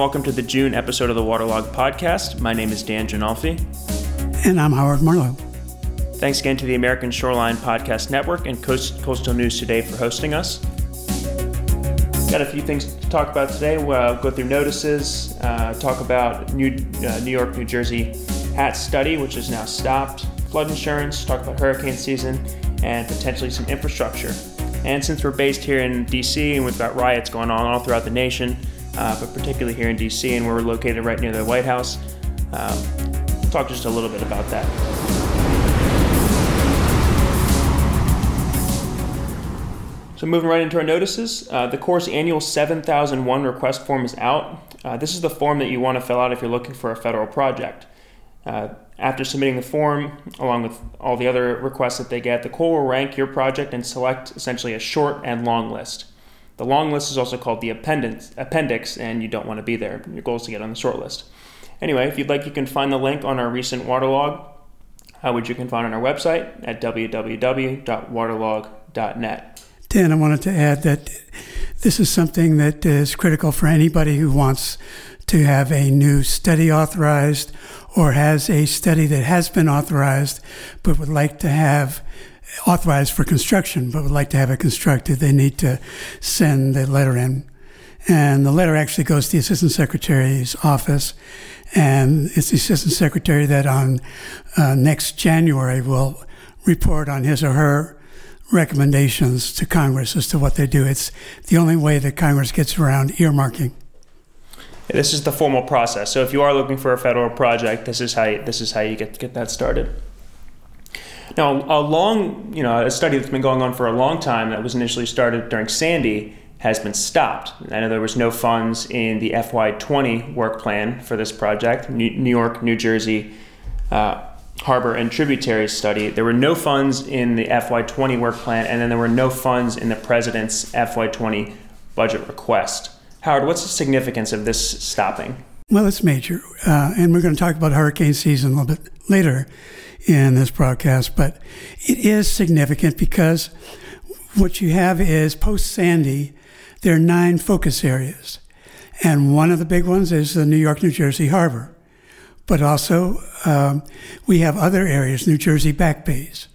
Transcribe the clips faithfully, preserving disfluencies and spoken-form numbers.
welcome to the June episode of the Waterlog Podcast. My name is Dan Genolfi. And I'm Howard Marlowe. Thanks again to the American Shoreline Podcast Network and Coastal News Today for hosting us. Got a few things to talk about today. We'll go through notices, uh, talk about New, uh, New York, New Jersey HAT study, which is now stopped, flood insurance, talk about hurricane season, and potentially some infrastructure. And since we're based here in D C and we've got riots going on all throughout the nation, uh, but particularly here in D C and we're located right near the White House, um, we'll talk just a little bit about that. So moving right into our notices, uh, the Corps' Annual seven thousand one Request Form is out. Uh, this is the form that you want to fill out if you're looking for a federal project. Uh, after submitting the form, along with all the other requests that they get, the Corps will rank your project and select essentially a short and long list. The long list is also called the appendix, appendix, and you don't want to be there. Your goal is to get on the short list. Anyway, if you'd like, you can find the link on our recent Waterlog, uh, which you can find on our website at w w w dot waterlog dot net. Dan, I wanted to add that this is something that is critical for anybody who wants to have a new study authorized or has a study that has been authorized but would like to have authorized for construction but would like to have it constructed. They need to send the letter in. And the letter actually goes to the Assistant Secretary's office. And it's the Assistant Secretary that on uh, next January will report on his or her recommendations to Congress as to what they do. It's the only way that Congress gets around earmarking. This is the formal process. So if you are looking for a federal project, this is how you, this is how you get get that started. Now, a long, you know, a study that's been going on for a long time that was initially started during Sandy has been stopped. I know there was no funds in the F Y twenty work plan for this project, New York, New Jersey, uh, Harbor and Tributaries study. There were no funds in the F Y twenty work plan, and then there were no funds in the President's F Y twenty budget request. Howard, what's the significance of this stopping? Well, it's major, uh, and we're going to talk about hurricane season a little bit later in this broadcast, but it is significant because what you have is post-Sandy, there are nine focus areas, and one of the big ones is the New York, New Jersey Harbor. But also, um, we have other areas, New Jersey back bays,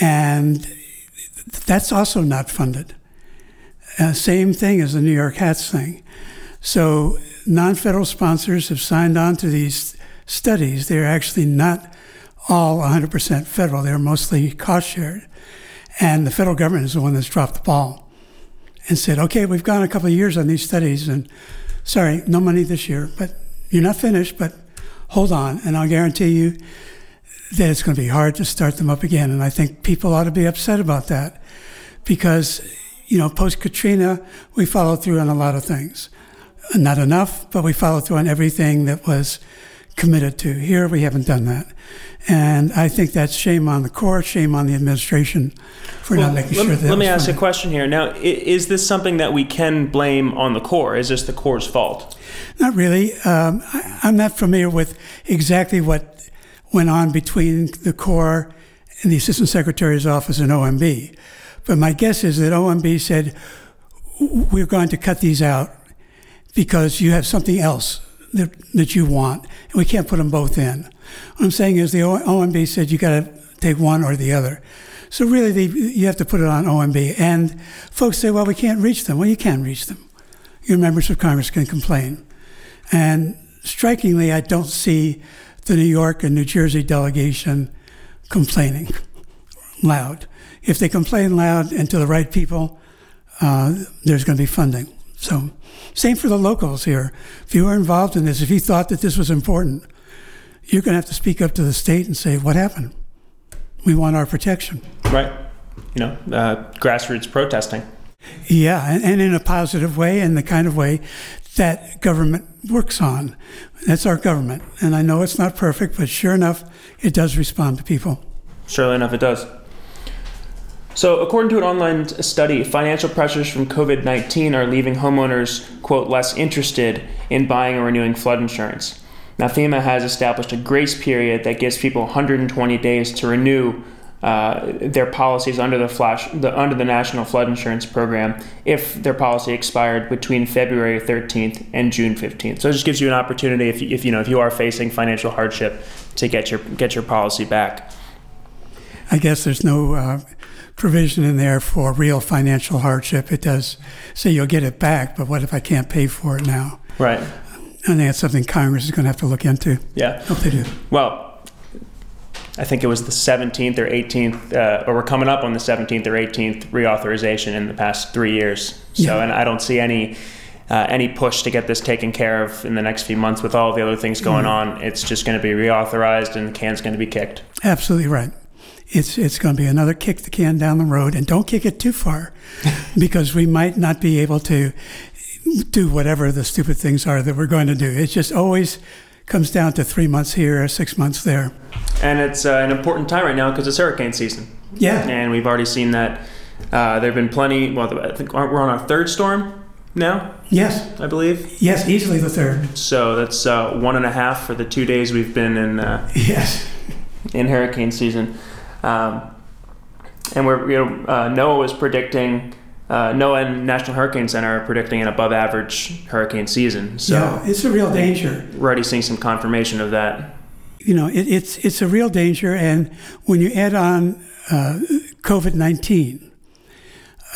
and that's also not funded. Uh, same thing as the New York HATS thing. So non-federal sponsors have signed on to these studies. They're actually not all one hundred percent federal. They're mostly cost-shared. And the federal government is the one that's dropped the ball and said, okay, we've gone a couple of years on these studies, and sorry, no money this year, but you're not finished, but hold on, and I'll guarantee you that it's going to be hard to start them up again. And I think people ought to be upset about that because, you know, post-Katrina, we followed through on a lot of things. Not enough, but we followed through on everything that was committed to. Here, we haven't done that. And I think that's shame on the Corps, shame on the administration for well, not making sure me, that Let me ask funded. a question here. Now, is this something that we can blame on the Corps? Is this the Corps' fault? Not really. Um, I, I'm not familiar with exactly what went on between the Corps and the Assistant Secretary's office and O M B. But my guess is that O M B said, we're going to cut these out because you have something else that, that you want, and we can't put them both in. What I'm saying is the O M B said you got to take one or the other. So really, they, you have to put it on O M B. And folks say, well, we can't reach them. Well, you can reach them. Your members of Congress can complain. And strikingly, I don't see the New York and New Jersey delegation complaining loud. If they complain loud and to the right people, uh, there's going to be funding. So same for the locals here. If you were involved in this, if you thought that this was important, you're going to have to speak up to the state and say, what happened? We want our protection. Right. You know, uh, grassroots protesting. Yeah, and, and in a positive way and the kind of way that government works on. That's our government. And I know it's not perfect, but sure enough, it does respond to people. Surely enough, it does. So according to an online study, financial pressures from covid nineteen are leaving homeowners, quote, less interested in buying or renewing flood insurance. Now, FEMA has established a grace period that gives people one hundred twenty days to renew uh, their policies under the flash the, under the National Flood Insurance Program if their policy expired between February thirteenth and June fifteenth. So it just gives you an opportunity if if you know if you are facing financial hardship to get your get your policy back. I guess there's no uh, provision in there for real financial hardship. It does say you'll get it back, but what if I can't pay for it now? Right. And that's something Congress is going to have to look into. Yeah. Hope they do. Well, I think it was the seventeenth or eighteenth, uh, or we're coming up on the seventeenth or eighteenth reauthorization in the past three years. So, yeah. And I don't see any uh, any push to get this taken care of in the next few months with all the other things going mm-hmm. on. It's just going to be reauthorized and the can's going to be kicked. Absolutely right. It's it's going to be another kick the can down the road, and don't kick it too far because we might not be able to do whatever the stupid things are that we're going to do. It's just always comes down to three months here or six months there. And it's uh, an important time right now because it's hurricane season. Yeah. And we've already seen that. Uh, there have been plenty. Well, I think we're on our third storm now. Yes. I believe. Yes, easily the third. So that's uh, one and a half for the two days we've been in uh, yes. in hurricane season. Um, and we're, you know, uh, NOAA is predicting, uh, NOAA and National Hurricane Center are predicting an above average hurricane season. So yeah, it's a real danger. We're already seeing some confirmation of that. You know, it, it's it's a real danger. And when you add on uh, COVID nineteen,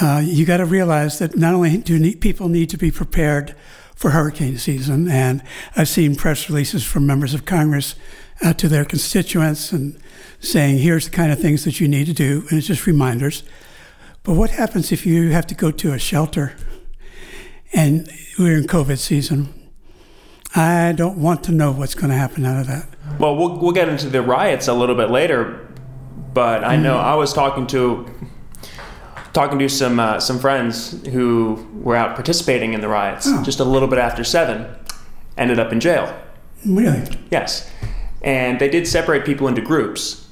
uh, you got to realize that not only do need, people need to be prepared for hurricane season, and I've seen press releases from members of Congress out to their constituents and saying, here's the kind of things that you need to do, and it's just reminders. But what happens if you have to go to a shelter and we're in COVID season? I don't want to know what's going to happen out of that. Well, we'll, we'll get into the riots a little bit later, but I know mm-hmm. I was talking to talking to some uh, some friends who were out participating in the riots oh. just a little bit after seven, ended up in jail. Really? Yes. And they did separate people into groups,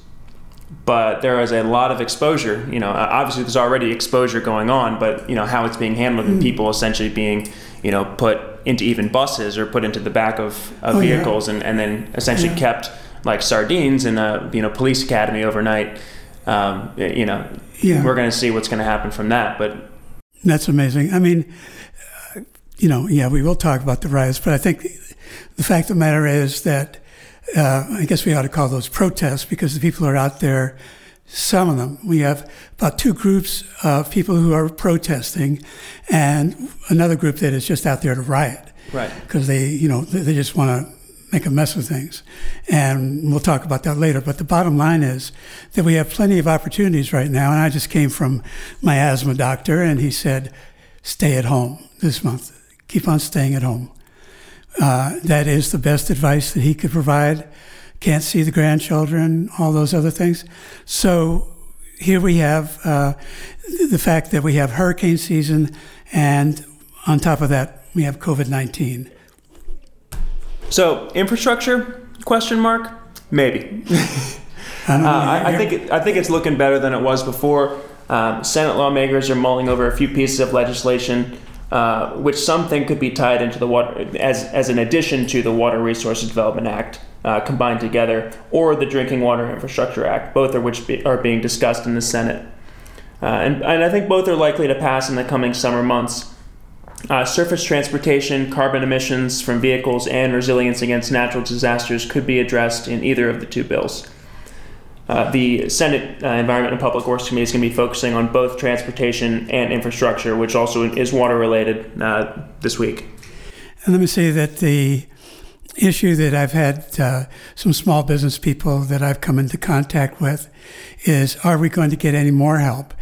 but there is a lot of exposure. You know, obviously there's already exposure going on, but you know how it's being handled and mm. people essentially being, you know, put into even buses or put into the back of, of oh, vehicles yeah. and, and then essentially yeah. kept like sardines in a you know police academy overnight. Um, you know, yeah. we're going to see what's going to happen from that. But that's amazing. I mean, you know, yeah, we will talk about the riots, but I think the fact of the matter is that. Uh, I guess we ought to call those protests because the people are out there, some of them. We have about two groups of people who are protesting and another group that is just out there to riot. Right. Because they, you know, they just want to make a mess of things. And we'll talk about that later. But the bottom line is that we have plenty of opportunities right now. And I just came from my asthma doctor and he said, stay at home this month. Keep on staying at home. Uh, that is the best advice that he could provide. Can't see the grandchildren, all those other things. So here we have uh, the fact that we have hurricane season, and on top of that, we have COVID nineteen. So infrastructure, question mark? Maybe. I, don't know, uh, I, I think it, I think it's looking better than it was before. Um, Senate lawmakers are mulling over a few pieces of legislation Uh, which some think could be tied into the water as as an addition to the Water Resources Development Act uh, combined together, or the Drinking Water Infrastructure Act, both of which be, are being discussed in the Senate. Uh, and, and I think both are likely to pass in the coming summer months. Uh, surface transportation, carbon emissions from vehicles, and resilience against natural disasters could be addressed in either of the two bills. Uh, the Senate uh, Environment and Public Works Committee is going to be focusing on both transportation and infrastructure, which also is water-related uh, this week. And let me say that the issue that I've had uh, some small business people that I've come into contact with is, are we going to get any more help?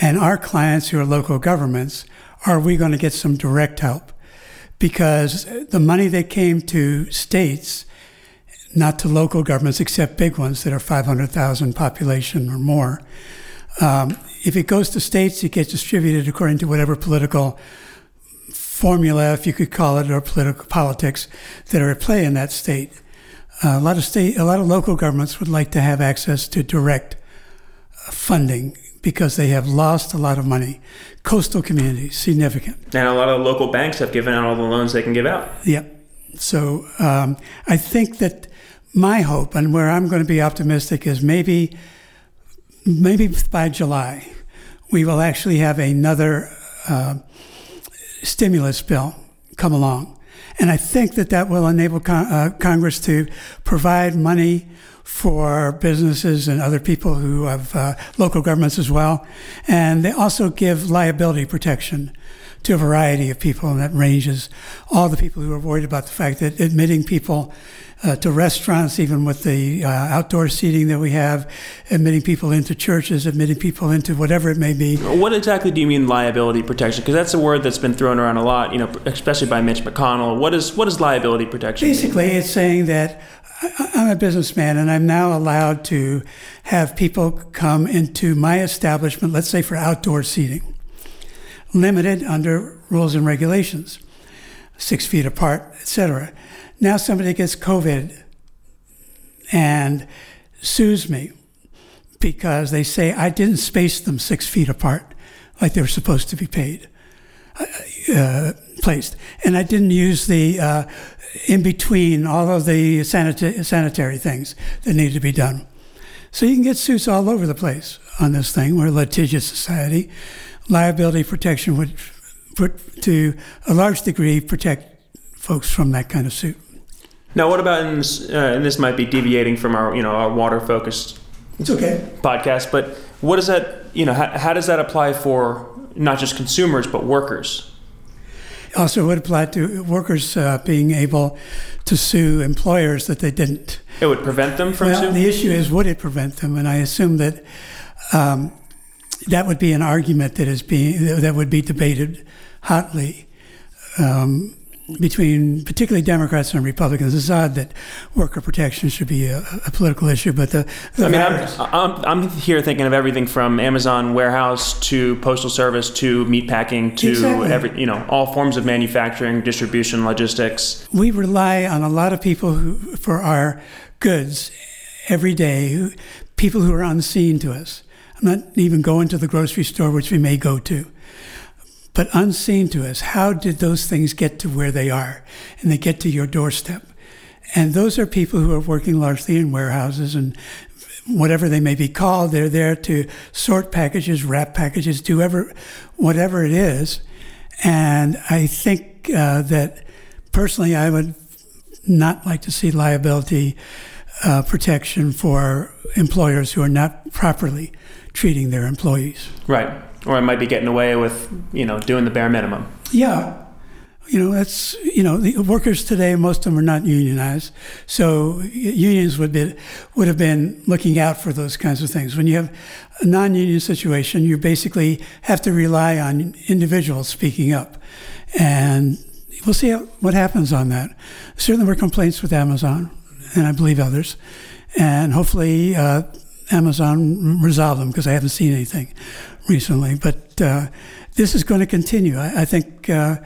And our clients who are local governments, are we going to get some direct help? Because the money that came to states, not to local governments, except big ones that are five hundred thousand population or more. Um, if it goes to states, it gets distributed according to whatever political formula, if you could call it, or political politics that are at play in that state. Uh, a lot of state, a lot of local governments would like to have access to direct funding because they have lost a lot of money. Coastal communities, significant. And a lot of local banks have given out all the loans they can give out. Yep. So um, I think that my hope and where I'm going to be optimistic is maybe maybe by July, we will actually have another uh, stimulus bill come along. And I think that that will enable con- uh, Congress to provide money for businesses and other people who have uh, local governments as well. And they also give liability protection to a variety of people, and that ranges all the people who are worried about the fact that admitting people uh, to restaurants, even with the uh, outdoor seating that we have, admitting people into churches, admitting people into whatever it may be. What exactly do you mean liability protection? Because that's a word that's been thrown around a lot, you know, especially by Mitch McConnell. What is what is liability protection? Basically, mean? It's saying that I'm a businessman, and I'm now allowed to have people come into my establishment, let's say for outdoor seating, limited under rules and regulations, six feet apart, et cetera. Now somebody gets COVID and sues me because they say I didn't space them six feet apart like they were supposed to be paid, uh, placed. And I didn't use the uh, in between all of the sanita- sanitary things that need to be done. So you can get suits all over the place on this thing. We're a litigious society. Liability protection would, put to a large degree, protect folks from that kind of suit. Now, what about in this, uh, and this might be deviating from our, you know, our water-focused it's okay. podcast, but what does that, you know, how, how does that apply for not just consumers but workers? Also, it would apply to workers uh, being able to sue employers that they didn't. It would prevent them from well, suing? The issue is, would it prevent them? And I assume that um, that would be an argument that is being that would be debated hotly um, between particularly Democrats and Republicans. It's odd that worker protection should be a, a political issue, but the, the I mean, virus. I'm, I'm I'm here thinking of everything from Amazon warehouse to postal service to meatpacking to exactly. every you know all forms of manufacturing, distribution, logistics. We rely on a lot of people who, for our goods every day, who, people who are unseen to us. I'm not even going to the grocery store, which we may go to, but unseen to us. How did those things get to where they are? And they get to your doorstep. And those are people who are working largely in warehouses and whatever they may be called. They're there to sort packages, wrap packages, do ever, whatever it is. And I think uh, that personally, I would not like to see liability uh, protection for employers who are not properly treating their employees. Right. Or I might be getting away with, you know, doing the bare minimum. Yeah. You know, that's, you know, the workers today, most of them are not unionized. So unions would be, would have been looking out for those kinds of things. When you have a non-union situation, you basically have to rely on individuals speaking up. And we'll see how, what happens on that. Certainly there were complaints with Amazon, and I believe others. And hopefully uh, Amazon resolved them, because I haven't seen anything recently. But uh, this is going to continue. I, I think uh,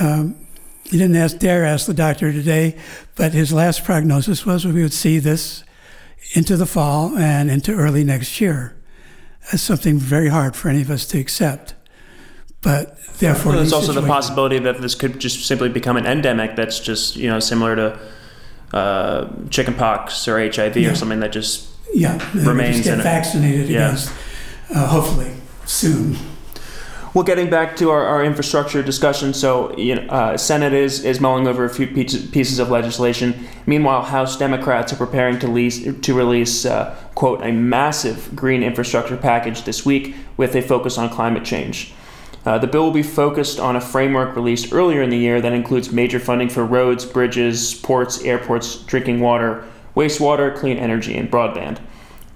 um, he didn't ask, dare ask the doctor today, but his last prognosis was we would see this into the fall and into early next year. That's something very hard for any of us to accept. But therefore, well, there's also the possibility that this could just simply become an endemic. That's just, you know, similar to Uh, chicken pox or H I V yeah. or something that just yeah. remains. Just get in vaccinated yeah. against, uh, hopefully, soon. Well, getting back to our, our infrastructure discussion, so you know, uh, Senate is, is mulling over a few pieces of legislation. Meanwhile, House Democrats are preparing to, lease, to release, uh, quote, a massive green infrastructure package this week with a focus on climate change. Uh, the bill will be focused on a framework released earlier in the year that includes major funding for roads, bridges, ports, airports, drinking water, wastewater, clean energy, and broadband.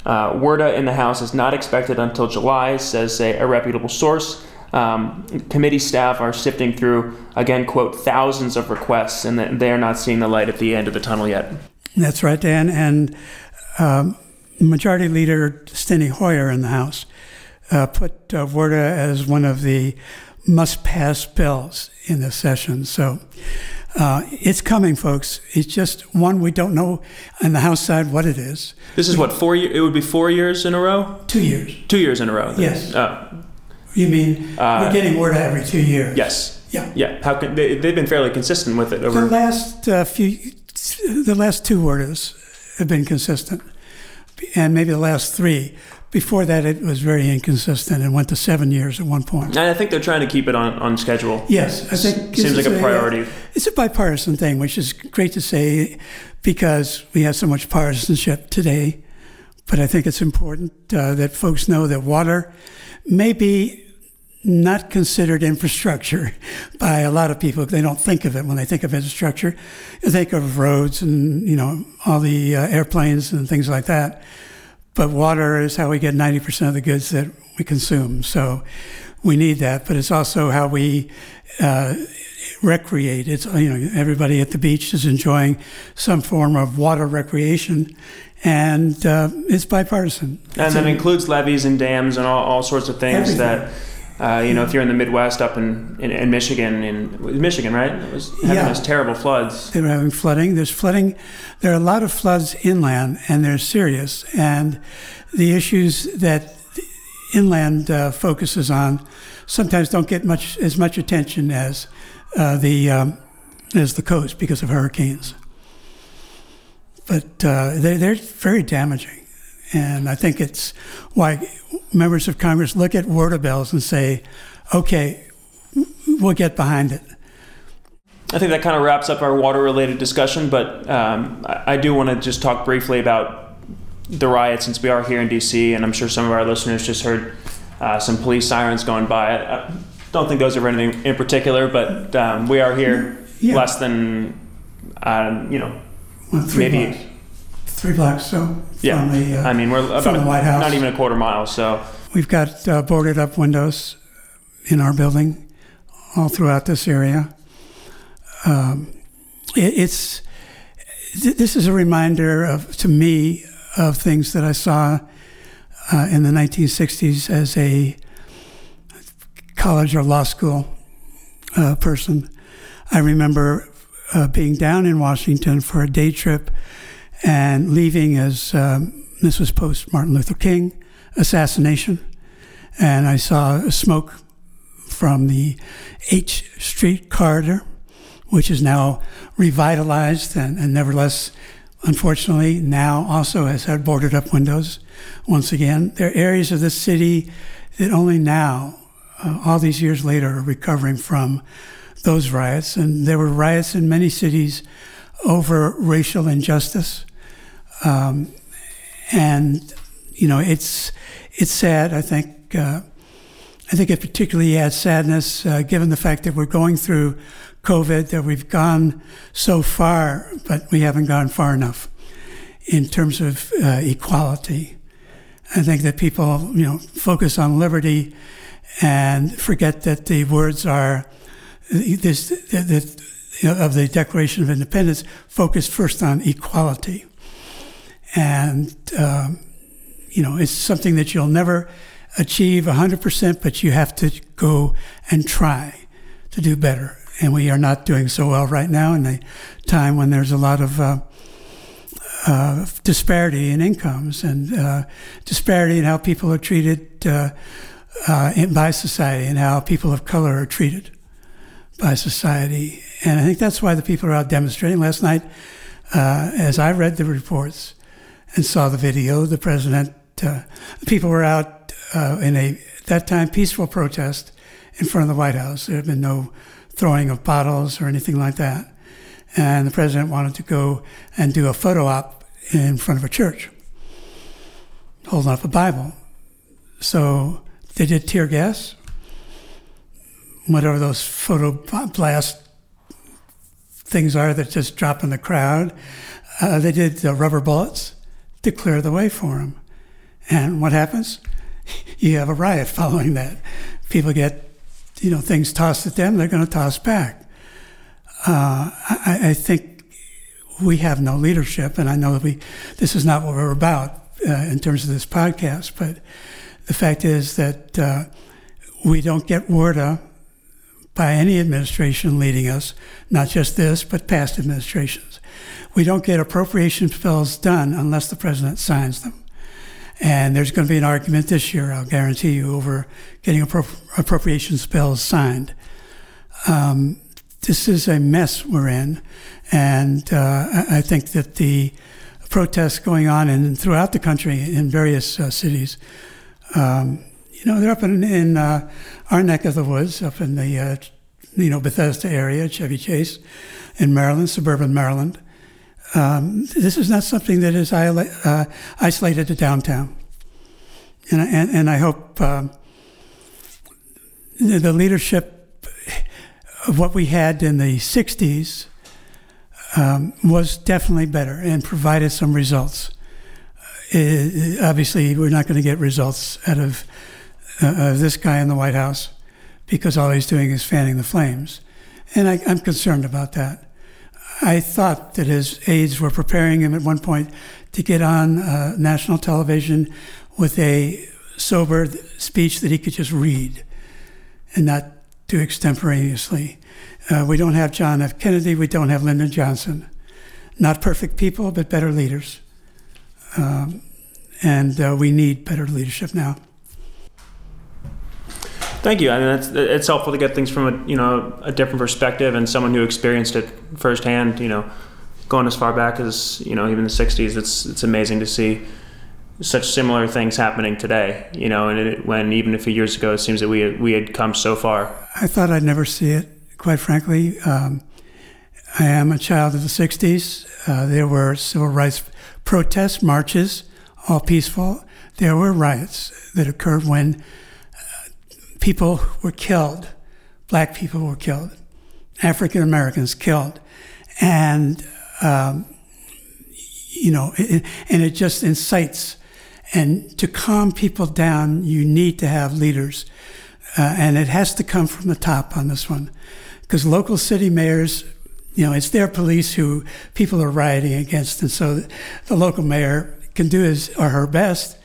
Uh, WERDA in the House is not expected until July, says a, a reputable source. Um, committee staff are sifting through, again, quote, thousands of requests, and that they are not seeing the light at the end of the tunnel yet. That's right, Dan. And um, Majority Leader Steny Hoyer in the House Uh, put uh, WERDA as one of the must-pass bills in this session. So uh, it's coming, folks. It's just one we don't know on the House side what it is. This is we, what, four years? It would be four years in a row? Two years. Two years in a row. Then. Yes. Oh. You mean uh, we're getting WERDA every two years? Yes. Yeah. Yeah. How can, they, they've been fairly consistent with it. Over the last uh, few, the last two WERDAs have been consistent, and maybe the last three. Before that, it was very inconsistent and went to seven years at one point. And I think they're trying to keep it on, on schedule. Yes. I think seems like a priority. A, it's a bipartisan thing, which is great to say because we have so much partisanship today. But I think it's important uh, that folks know that water may be not considered infrastructure by a lot of people. They don't think of it when they think of infrastructure. They think of roads and, you know, all the uh, airplanes and things like that. But water is how we get ninety percent of the goods that we consume. So we need that. But it's also how we uh, recreate. It's, you know, everybody at the beach is enjoying some form of water recreation. And uh, it's bipartisan. And that includes levees and dams and all, all sorts of things everything. that, uh, you know, if you're in the Midwest up in, in, in Michigan, in Michigan, right? It was having yeah. those terrible floods. They were having flooding. There's flooding. There are a lot of floods inland, and they're serious. And the issues that inland uh, focuses on sometimes don't get much as much attention as uh, the um, as the coast because of hurricanes. But uh, they, they're very damaging. And I think it's why members of Congress look at water bills and say, okay, we'll get behind it. I think that kind of wraps up our water-related discussion, but um, I do want to just talk briefly about the riots since we are here in D C, and I'm sure some of our listeners just heard uh, some police sirens going by. I don't think those are anything in particular, but um, we are here yeah. less than, uh, you know, Well, three Maybe blocks. three blocks. So yeah, from the, uh, I mean we're about from the White House. Not even a quarter mile. So we've got uh, boarded up windows in our building all throughout this area. Um, it, it's th- this is a reminder of to me of things that I saw uh, in the nineteen sixties as a college or law school uh, person. I remember. Uh, being down in Washington for a day trip and leaving as um, this was post Martin Luther King assassination, and I saw smoke from the H Street corridor, which is now revitalized and, and nevertheless, unfortunately, now also has had boarded up windows once again. There are areas of the city that only now, uh, all these years later, are recovering from those riots, and there were riots in many cities over racial injustice, um, and you know it's it's sad. I think uh, I think it particularly adds sadness, uh, given the fact that we're going through COVID, that we've gone so far, but we haven't gone far enough in terms of uh, equality. I think that people, you know, focus on liberty and forget that the words are. This, the, the, of the Declaration of Independence focused first on equality. And, um, you know, it's something that you'll never achieve one hundred percent, but you have to go and try to do better. And we are not doing so well right now in a time when there's a lot of uh, uh, disparity in incomes and uh, disparity in how people are treated uh, uh, in, by society and how people of color are treated by society. And I think that's why the people are out demonstrating. Last night, uh, as I read the reports and saw the video, the president, uh, the people were out uh, in a, at that time, peaceful protest in front of the White House. There had been no throwing of bottles or anything like that. And the president wanted to go and do a photo op in front of a church, holding up a Bible. So they did tear gas, whatever those photo blast things are that just drop in the crowd. Uh, they did uh, rubber bullets to clear the way for them. And what happens? You have a riot following that. People get, you know, things tossed at them, they're going to toss back. Uh, I, I think we have no leadership, and I know that we. This is not what we're about uh, in terms of this podcast, but the fact is that uh, we don't get word out by any administration leading us, not just this, but past administrations. We don't get appropriation bills done unless the president signs them. And there's going to be an argument this year, I'll guarantee you, over getting appro- appropriations bills signed. Um, this is a mess we're in, and uh, I think that the protests going on in, throughout the country in various uh, cities. Um, you know, they're up in, in uh, our neck of the woods, up in the, uh, you know, Bethesda area, Chevy Chase, in Maryland, suburban Maryland. Um, this is not something that is uh, isolated to downtown. And, and, and I hope um, the leadership of what we had in the sixties um, was definitely better and provided some results. It, obviously, we're not going to get results out of uh, this guy in the White House because all he's doing is fanning the flames. And I, I'm concerned about that. I thought that his aides were preparing him at one point to get on uh, national television with a sober speech that he could just read and not do extemporaneously. Uh, we don't have John F. Kennedy. We don't have Lyndon Johnson. Not perfect people, but better leaders. Um, and uh, we need better leadership now. Thank you. I mean, it's, it's helpful to get things from a, you know, a different perspective and someone who experienced it firsthand, you know, going as far back as, you know, even the sixties. It's it's amazing to see such similar things happening today, you know, and it, when even a few years ago, it seems that we had, we had come so far. I thought I'd never see it, quite frankly. Um, I am a child of the sixties. Uh, there were civil rights protests, marches, all peaceful. There were riots that occurred when people were killed, black people were killed, African Americans killed, and um, you know, it, and it just incites. And to calm people down, you need to have leaders, uh, and it has to come from the top on this one, because local city mayors, you know, it's their police who people are rioting against, and so the local mayor can do his or her best,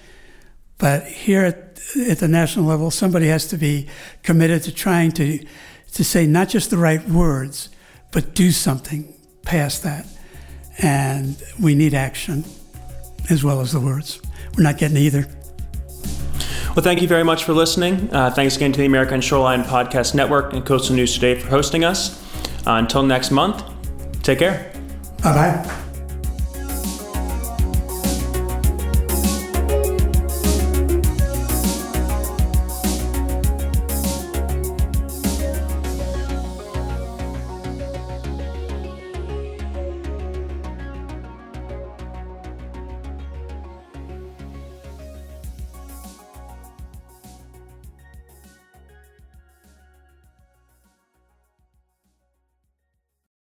but here at at the national level, somebody has to be committed to trying to to say not just the right words, but do something past that. And we need action as well as the words. We're not getting either. Well, thank you very much for listening. Uh, thanks again to the American Shoreline Podcast Network and Coastal News Today for hosting us. Uh, until next month, take care. Bye-bye.